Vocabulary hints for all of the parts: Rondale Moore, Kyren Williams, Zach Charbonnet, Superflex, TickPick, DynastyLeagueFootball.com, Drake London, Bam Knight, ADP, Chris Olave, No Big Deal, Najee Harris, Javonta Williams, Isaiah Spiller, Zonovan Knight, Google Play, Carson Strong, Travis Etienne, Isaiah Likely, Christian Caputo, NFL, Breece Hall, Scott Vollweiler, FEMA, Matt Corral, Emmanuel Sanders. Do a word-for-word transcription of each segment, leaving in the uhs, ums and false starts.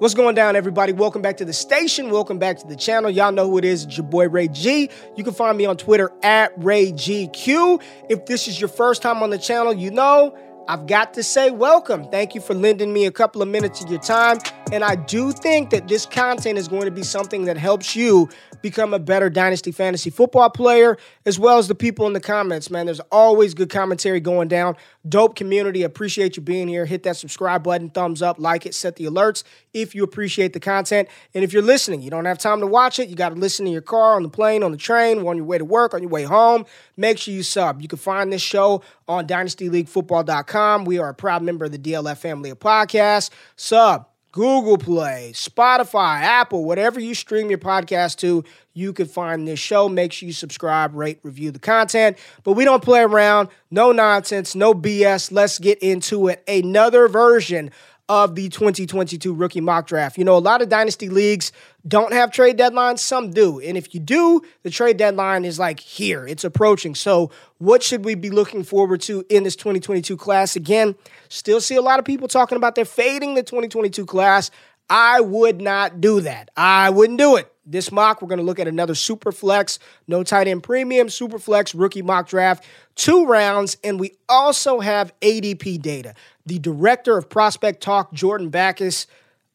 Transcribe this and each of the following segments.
What's going down, everybody? Welcome back to the station. Welcome back to the channel. Y'all know who it is. It's your boy, Ray G. You can find me on Twitter at Ray G Q. If this is your first time on the channel, you know, I've got to say welcome. Thank you for lending me a couple of minutes of your time. And I do think that this content is going to be something that helps you become a better Dynasty Fantasy Football player, as well as the people in the comments, man. There's always good commentary going down. Dope community. Appreciate you being here. Hit that subscribe button, thumbs up, like it, set the alerts if you appreciate the content. And if you're listening, you don't have time to watch it. You got to listen in your car, on the plane, on the train, on your way to work, on your way home. Make sure you sub. You can find this show on Dynasty League Football dot com. We are a proud member of the D L F family of podcasts. Sub, Google Play, Spotify, Apple, whatever you stream your podcast to, you can find this show. Make sure you subscribe, rate, review the content. But we don't play around. No nonsense, no B S. Let's get into it. Another version of the twenty twenty-two rookie mock draft. You know, a lot of dynasty leagues don't have trade deadlines. Some do. And if you do, the trade deadline is like here. It's approaching. So what should we be looking forward to in this twenty twenty-two class? Again, still see a lot of people talking about they're fading the twenty twenty-two class. I would not do that. I wouldn't do it. This mock, we're going to look at another super flex, no tight end premium, super flex, rookie mock draft, two rounds, and we also have A D P data. The director of Prospect Talk, Jordan Backus,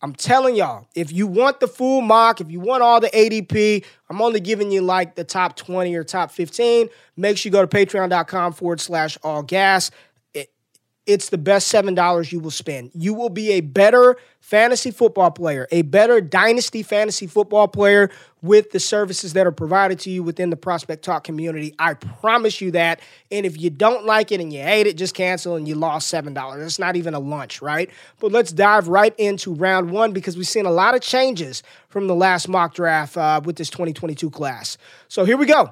I'm telling y'all, if you want the full mock, if you want all the A D P, I'm only giving you like the top twenty or top fifteen. Make sure you go to patreon.com forward slash all gas. It's the best seven dollars you will spend. You will be a better fantasy football player, a better dynasty fantasy football player with the services that are provided to you within the Prospect Talk community. I promise you that. And if you don't like it and you hate it, just cancel and you lost seven dollars. That's not even a lunch, right? But let's dive right into round one because we've seen a lot of changes from the last mock draft uh, with this twenty twenty-two class. So here we go.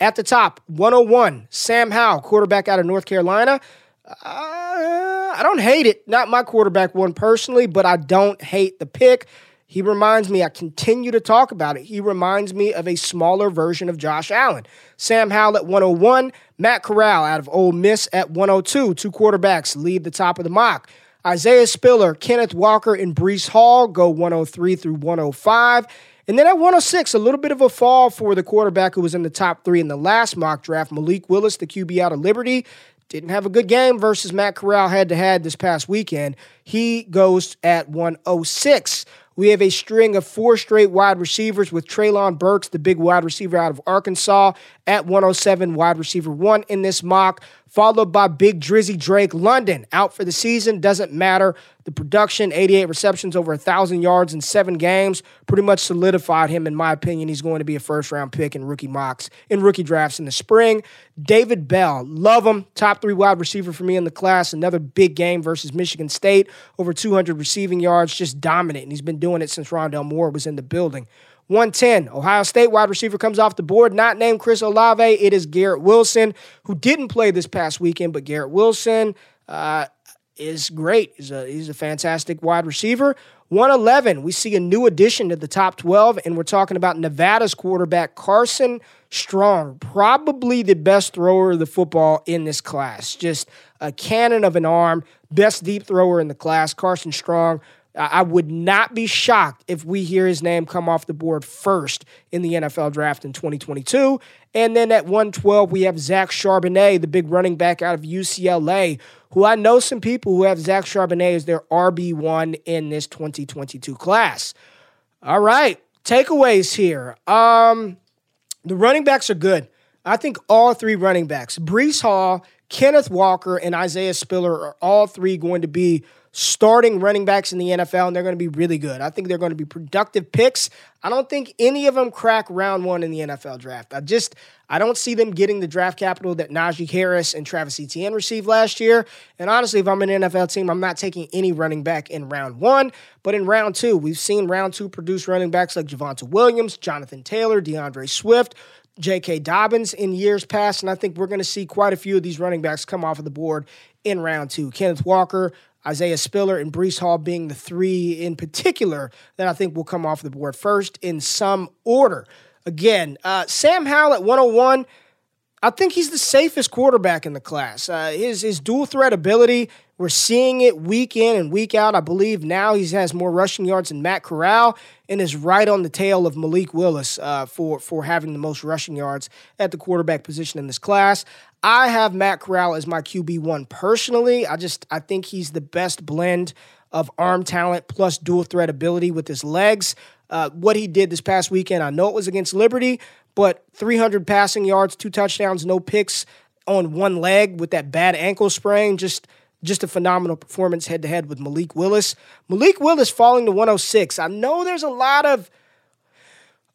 At the top, one oh one, Sam Howell, quarterback out of North Carolina. Uh, I don't hate it. Not my quarterback one personally, but I don't hate the pick. He reminds me, I continue to talk about it, he reminds me of a smaller version of Josh Allen. Sam Howell at one oh one, Matt Corral out of Ole Miss at one oh two. Two quarterbacks lead the top of the mock. Isaiah Spiller, Kenneth Walker, and Breece Hall go one oh three through one oh five. And then at one oh six, a little bit of a fall for the quarterback who was in the top three in the last mock draft, Malik Willis, the Q B out of Liberty. Didn't have a good game versus Matt Corral head-to-head this past weekend. He goes at one oh six. We have a string of four straight wide receivers with Treylon Burks, the big wide receiver out of Arkansas, at one oh seven, wide receiver one in this mock, followed by big drizzy Drake London. Out for the season, doesn't matter. The production, eighty-eight receptions, over one thousand yards in seven games, pretty much solidified him, in my opinion. He's going to be a first-round pick in rookie mocks, in rookie drafts in the spring. David Bell, love him. Top three wide receiver for me in the class. Another big game versus Michigan State. Over two hundred receiving yards, just dominant, and he's been doing it since Rondale Moore was in the building. one ten, Ohio State wide receiver comes off the board, not named Chris Olave. It is Garrett Wilson, who didn't play this past weekend, but Garrett Wilson uh, is great. He's a, he's a fantastic wide receiver. one eleven, we see a new addition to the top twelve, and we're talking about Nevada's quarterback, Carson Strong, probably the best thrower of the football in this class. Just a cannon of an arm, best deep thrower in the class, Carson Strong. I would not be shocked if we hear his name come off the board first in the N F L draft in twenty twenty-two. And then at one twelve, we have Zach Charbonnet, the big running back out of U C L A, who I know some people who have Zach Charbonnet as their R B one in this twenty twenty-two class. All right, takeaways here. Um, the running backs are good. I think all three running backs, Breece Hall, Kenneth Walker, and Isaiah Spiller, are all three going to be starting running backs in the N F L, and they're going to be really good. I think they're going to be productive picks. I don't think any of them crack round one in the N F L draft. I just, I don't see them getting the draft capital that Najee Harris and Travis Etienne received last year. And honestly, if I'm an N F L team, I'm not taking any running back in round one. But in round two, we've seen round two produce running backs like Javonta Williams, Jonathan Taylor, DeAndre Swift, J K. Dobbins in years past. And I think we're going to see quite a few of these running backs come off of the board in round two. Kenneth Walker, Isaiah Spiller, and Breece Hall being the three in particular that I think will come off the board first in some order. Again, uh, Sam Howell at one oh one, I think he's the safest quarterback in the class. Uh, his, his dual threat ability, We're seeing it week in and week out. I believe now he has more rushing yards than Matt Corral and is right on the tail of Malik Willis uh, for, for having the most rushing yards at the quarterback position in this class. I have Matt Corral as my Q B one personally. I just I think he's the best blend of arm talent plus dual threat ability with his legs. Uh, what he did this past weekend, I know it was against Liberty, but three hundred passing yards, two touchdowns, no picks on one leg with that bad ankle sprain, just – Just a phenomenal performance head-to-head with Malik Willis. Malik Willis falling to one oh six. I know there's a lot of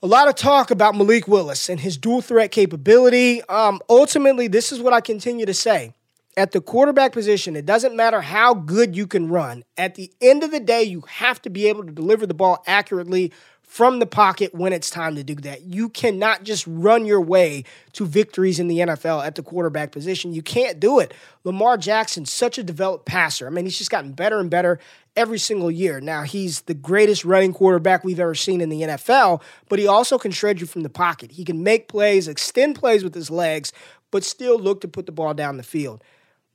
a lot of talk about Malik Willis and his dual threat capability. Um, ultimately, this is what I continue to say. At the quarterback position, it doesn't matter how good you can run. At the end of the day, you have to be able to deliver the ball accurately from the pocket when it's time to do that. You cannot just run your way to victories in the N F L at the quarterback position. You can't do it. Lamar Jackson's such a developed passer. I mean, he's just gotten better and better every single year. Now, he's the greatest running quarterback we've ever seen in the N F L, but he also can shred you from the pocket. He can make plays, extend plays with his legs, but still look to put the ball down the field.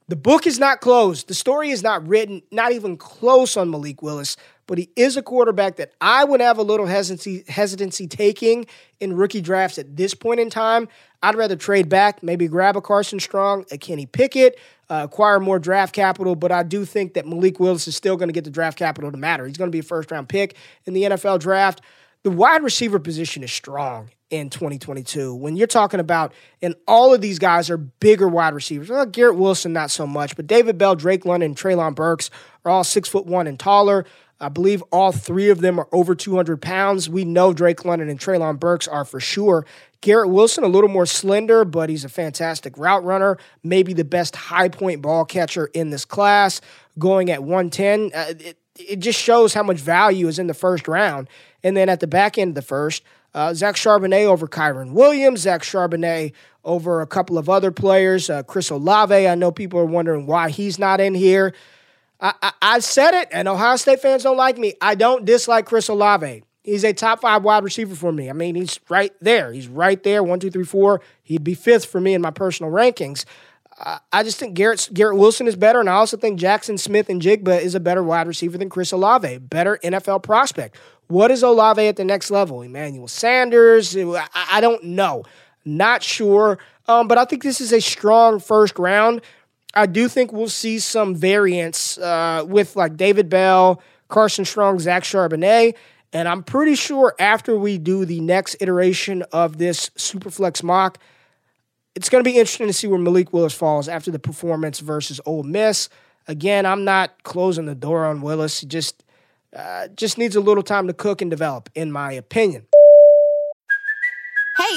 The book is not closed. The story is not written, not even close on Malik Willis, but he is a quarterback that I would have a little hesitancy, hesitancy taking in rookie drafts at this point in time. I'd rather trade back, maybe grab a Carson Strong, a Kenny Pickett, uh, acquire more draft capital, but I do think that Malik Willis is still going to get the draft capital to matter. He's going to be a first-round pick in the N F L draft. The wide receiver position is strong in twenty twenty-two. When you're talking about, and all of these guys are bigger wide receivers. Well, Garrett Wilson, not so much, but David Bell, Drake London, and Treylon Burks are all six foot one and taller. I believe all three of them are over two hundred pounds. We know Drake London and Treylon Burks are for sure. Garrett Wilson, a little more slender, but he's a fantastic route runner, maybe the best high point ball catcher in this class, going at one ten. Uh, it, it just shows how much value is in the first round. And then at the back end of the first, uh, Zach Charbonnet over Kyren Williams, Zach Charbonnet over a couple of other players, uh, Chris Olave. I know people are wondering why he's not in here. I, I, I said it, and Ohio State fans don't like me. I don't dislike Chris Olave. He's a top five wide receiver for me. I mean, he's right there. He's right there, one, two, three, four. He'd be fifth for me in my personal rankings. I just think Garrett, Garrett Wilson is better, and I also think Jackson Smith and Jigba is a better wide receiver than Chris Olave, better N F L prospect. What is Olave at the next level? Emmanuel Sanders? I, I don't know. Not sure, um, but I think this is a strong first round. I do think we'll see some variance uh, with like David Bell, Carson Strong, Zach Charbonnet, and I'm pretty sure after we do the next iteration of this Superflex mock, it's going to be interesting to see where Malik Willis falls after the performance versus Ole Miss. Again, I'm not closing the door on Willis. He just, uh, just needs a little time to cook and develop, in my opinion. Hey,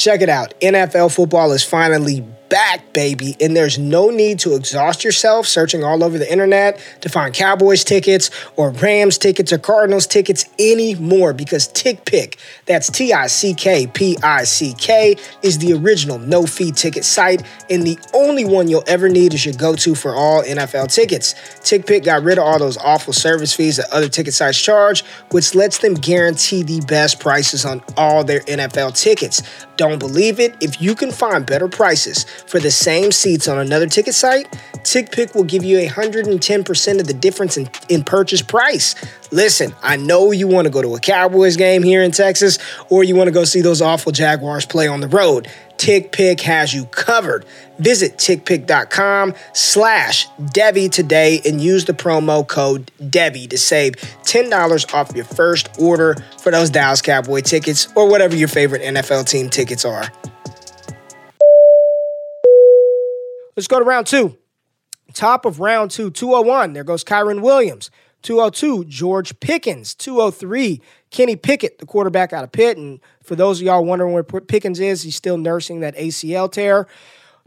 Check it out. N F L football is finally back, baby, and there's no need to exhaust yourself searching all over the internet to find Cowboys tickets or Rams tickets or Cardinals tickets anymore, because TickPick, that's T I C K P I C K, is the original no-fee ticket site, and the only one you'll ever need is your go-to for all N F L tickets. TickPick got rid of all those awful service fees that other ticket sites charge, which lets them guarantee the best prices on all their N F L tickets. Don't believe it? If you can find better prices for the same seats on another ticket site, TickPick will give you one hundred ten percent of the difference in, in purchase price. Listen, I know you want to go to a Cowboys game here in Texas, or you want to go see those awful Jaguars play on the road. TickPick has you covered. Visit TickPick.com slash Debbie today and use the promo code Debbie to save ten dollars off your first order for those Dallas Cowboy tickets or whatever your favorite N F L team tickets are. Let's go to round two. Top of round two, two oh one, there goes Kyren Williams. two oh two, George Pickens. two oh three, Kenny Pickett, the quarterback out of Pitt. And for those of y'all wondering where Pickens is, he's still nursing that A C L tear.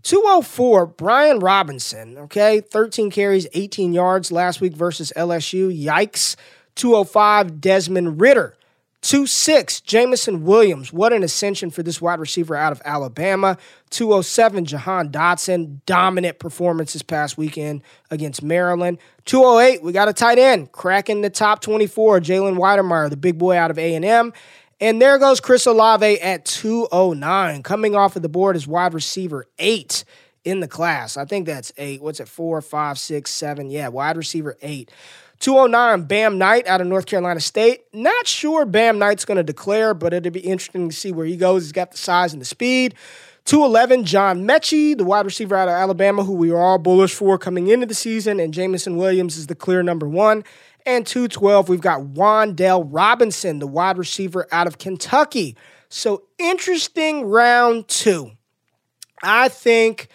two oh four, Brian Robinson, okay? thirteen carries, eighteen yards last week versus L S U. Yikes. two oh five, Desmond Ridder. two oh six, Jameson Williams. What an ascension for this wide receiver out of Alabama. two oh seven, Jahan Dotson. Dominant performance this past weekend against Maryland. two oh eight, we got a tight end. Cracking the top twenty-four, Jalen Wydermyer, the big boy out of A and M. And there goes Chris Olave at two oh nine. Coming off of the board as wide receiver eight in the class. I think that's eight. What's it, four, five, six, seven? Yeah, wide receiver eight. two oh nine, Bam Knight out of North Carolina State. Not sure Bam Knight's going to declare, but it'll be interesting to see where he goes. He's got the size and the speed. two eleven, John Metchie, the wide receiver out of Alabama, who we were all bullish for coming into the season, and Jameson Williams is the clear number one. And two twelve, we've got Wan'Dale Robinson, the wide receiver out of Kentucky. So interesting round two. I think...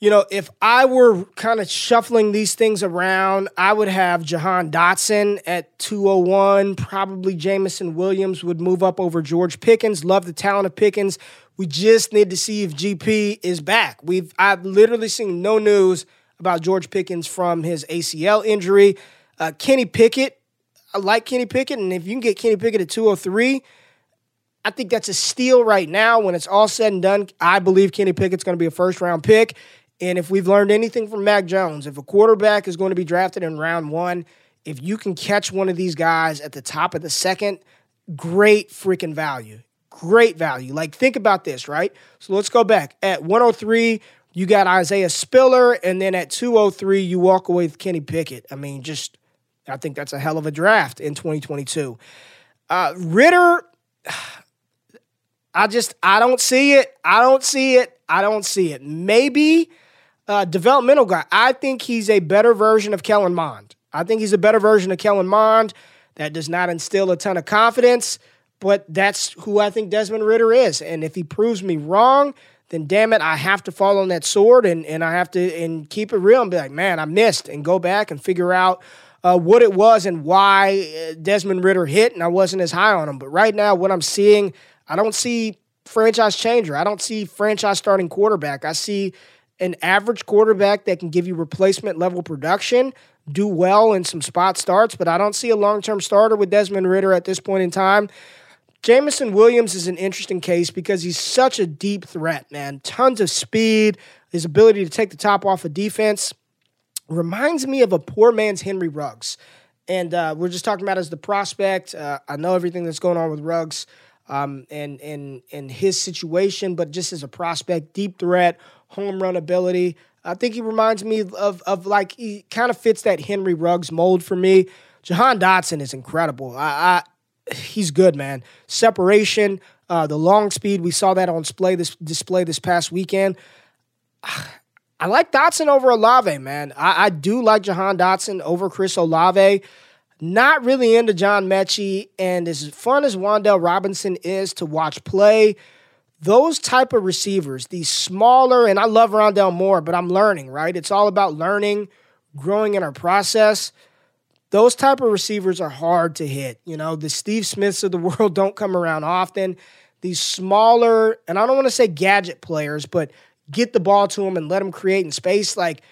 You know, if I were kind of shuffling these things around, I would have Jahan Dotson at two oh one. Probably Jameson Williams would move up over George Pickens. Love the talent of Pickens. We just need to see if G P is back. We've I've literally seen no news about George Pickens from his A C L injury. Uh, Kenny Pickett, I like Kenny Pickett, and if you can get Kenny Pickett at two oh three, I think that's a steal right now. When it's all said and done, I believe Kenny Pickett's going to be a first-round pick. And if we've learned anything from Mac Jones, if a quarterback is going to be drafted in round one, if you can catch one of these guys at the top of the second, great freaking value. Great value. Like, think about this, right? So let's go back. At one oh three, you got Isaiah Spiller, and then at two oh three, you walk away with Kenny Pickett. I mean, just, I think that's a hell of a draft in twenty twenty-two. Uh, Ridder, I just, I don't see it. I don't see it. I don't see it. Maybe... Uh, developmental guy. I think he's a better version of Kellen Mond. I think he's a better version of Kellen Mond. That does not instill a ton of confidence, but that's who I think Desmond Ridder is. And if he proves me wrong, then damn it, I have to fall on that sword and, and I have to and keep it real and be like, man, I missed, and go back and figure out uh, what it was and why Desmond Ridder hit and I wasn't as high on him. But right now, what I'm seeing, I don't see franchise changer. I don't see franchise starting quarterback. I see an average quarterback that can give you replacement level production, do well in some spot starts, but I don't see a long-term starter with Desmond Ridder at this point in time. Jameson Williams is an interesting case because he's such a deep threat, man. Tons of speed, his ability to take the top off of defense reminds me of a poor man's Henry Ruggs. And uh, we're just talking about as the prospect. Uh, I know everything that's going on with Ruggs um, and, and, and his situation, but just as a prospect, deep threat, home run ability. I think he reminds me of, of like, he kind of fits that Henry Ruggs mold for me. Jahan Dotson is incredible. I, I he's good, man. Separation, uh, the long speed. We saw that on display this display this past weekend. I like Dotson over Olave, man. I, I do like Jahan Dotson over Chris Olave. Not really into John Metchie. And as fun as Wan'Dale Robinson is to watch play, those type of receivers, these smaller, and I love Rondale Moore, but I'm learning, right? It's all about learning, growing in our process. Those type of receivers are hard to hit. You know, the Steve Smiths of the world don't come around often. These smaller, and I don't want to say gadget players, but get the ball to them and let them create in space. Like,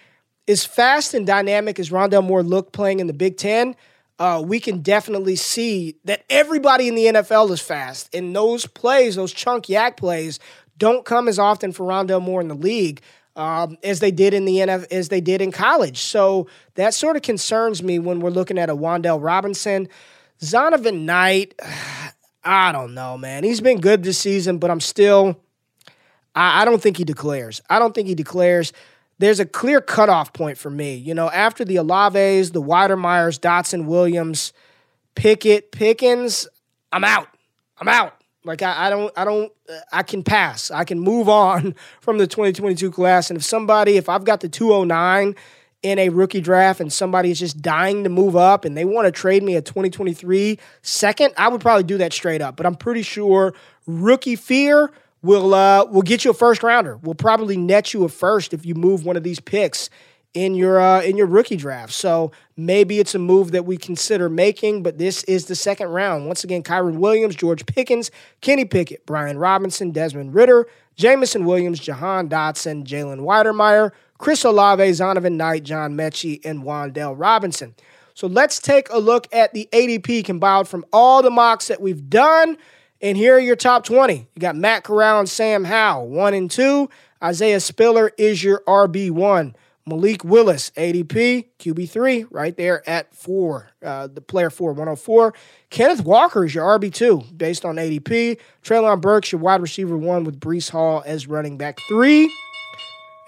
as fast and dynamic as Rondale Moore looked playing in the Big Ten, uh, we can definitely see that everybody in the N F L is fast. And those plays, those chunk yak plays, don't come as often for Rondale Moore in the league um, as they did in the N F L, as they did in college. So that sort of concerns me when we're looking at a Wan'Dale Robinson. Zonovan Knight, I don't know, man. He's been good this season, but I'm still, I, I don't think he declares. I don't think he declares. There's a clear cutoff point for me. You know, after the Olaves, the Wydermyers, Dotson, Williams, Pickett, Pickens, I'm out. I'm out. Like, I, I don't, I don't, I can pass. I can move on from the twenty twenty-two class. And if somebody, if I've got the two oh nine in a rookie draft and somebody is just dying to move up and they want to trade me a twenty twenty-three second, I would probably do that straight up. But I'm pretty sure rookie fear We'll uh we'll get you a first rounder. We'll probably net you a first if you move one of these picks in your uh, in your rookie draft. So maybe it's a move that we consider making, but this is the second round. Once again, Kyren Williams, George Pickens, Kenny Pickett, Brian Robinson, Desmond Ridder, Jameson Williams, Jahan Dotson, Jalen Wydermyer, Chris Olave, Zonovan Knight, John Metchie, and Wan'Dale Robinson. So let's take a look at the A D P compiled from all the mocks that we've done. And here are your top twenty. You got Matt Corral and Sam Howell, one and two. Isaiah Spiller is your R B one. Malik Willis, A D P, Q B three, right there at four, uh, the player four, one oh four. Kenneth Walker is your R B two, based on A D P. Treylon Burks, your wide receiver one, with Breece Hall as running back three.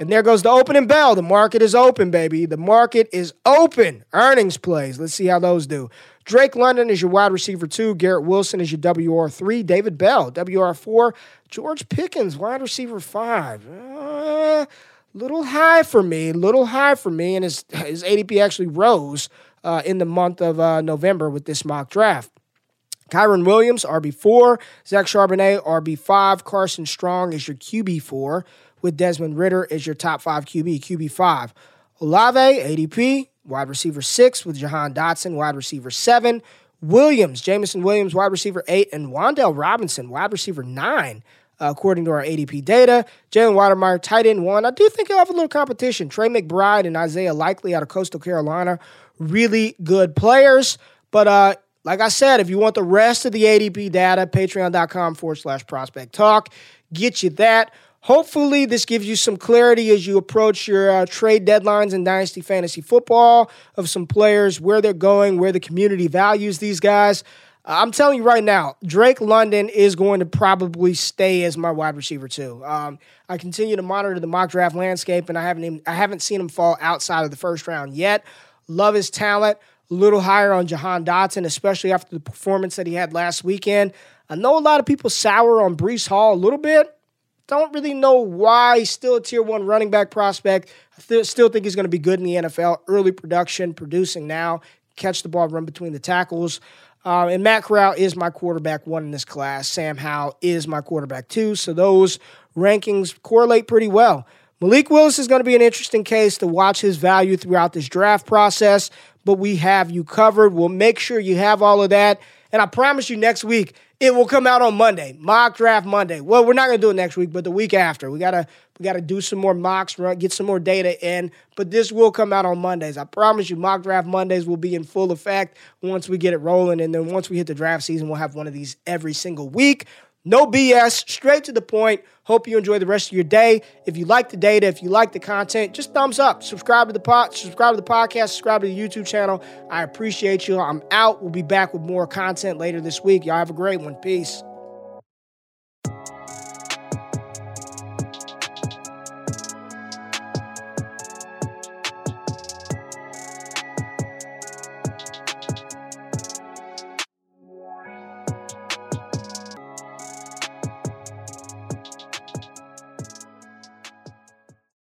And there goes the opening bell. The market is open, baby. The market is open. Earnings plays. Let's see how those do. Drake London is your wide receiver two. Garrett Wilson is your W R three. David Bell, W R four. George Pickens, wide receiver five. Uh, little high for me. Little high for me. And his, his A D P actually rose uh, in the month of uh, November with this mock draft. Kyren Williams, R B four. Zach Charbonnet, R B five. Carson Strong is your Q B four. With Desmond Ridder as your top five Q B, Q B five. Olave, A D P, wide receiver six, with Jahan Dotson, wide receiver seven. Williams, Jameson Williams, wide receiver eight, and Wan'Dale Robinson, wide receiver nine, uh, according to our A D P data. Jalen Wydermyer, tight end one. I do think he'll have a little competition. Trey McBride and Isaiah Likely out of Coastal Carolina, really good players. But uh, like I said, if you want the rest of the A D P data, patreon.com forward slash prospect talk, get you that. Hopefully, this gives you some clarity as you approach your uh, trade deadlines in Dynasty Fantasy Football of some players, where they're going, where the community values these guys. Uh, I'm telling you right now, Drake London is going to probably stay as my wide receiver too. Um, I continue to monitor the mock draft landscape, and I haven't even, I haven't seen him fall outside of the first round yet. Love his talent. A little higher on Jahan Dotson, especially after the performance that he had last weekend. I know a lot of people sour on Breece Hall a little bit. Don't really know why. He's still a tier one running back prospect. I th- still think he's going to be good in the N F L. Early production, producing now. Catch the ball, run between the tackles. Uh, and Matt Corral is my quarterback one in this class. Sam Howell is my quarterback two. So those rankings correlate pretty well. Malik Willis is going to be an interesting case to watch his value throughout this draft process. But we have you covered. We'll make sure you have all of that. And I promise you next week, it will come out on Monday, Mock Draft Monday. Well, we're not going to do it next week, but the week after. We got to we gotta do some more mocks, run, get some more data in, but this will come out on Mondays. I promise you, Mock Draft Mondays will be in full effect once we get it rolling, and then once we hit the draft season, we'll have one of these every single week. No B S, straight to the point. Hope you enjoy the rest of your day. If you like the data, if you like the content, just thumbs up. Subscribe to the pod, subscribe to the podcast, subscribe to the YouTube channel. I appreciate you. I'm out. We'll be back with more content later this week. Y'all have a great one. Peace.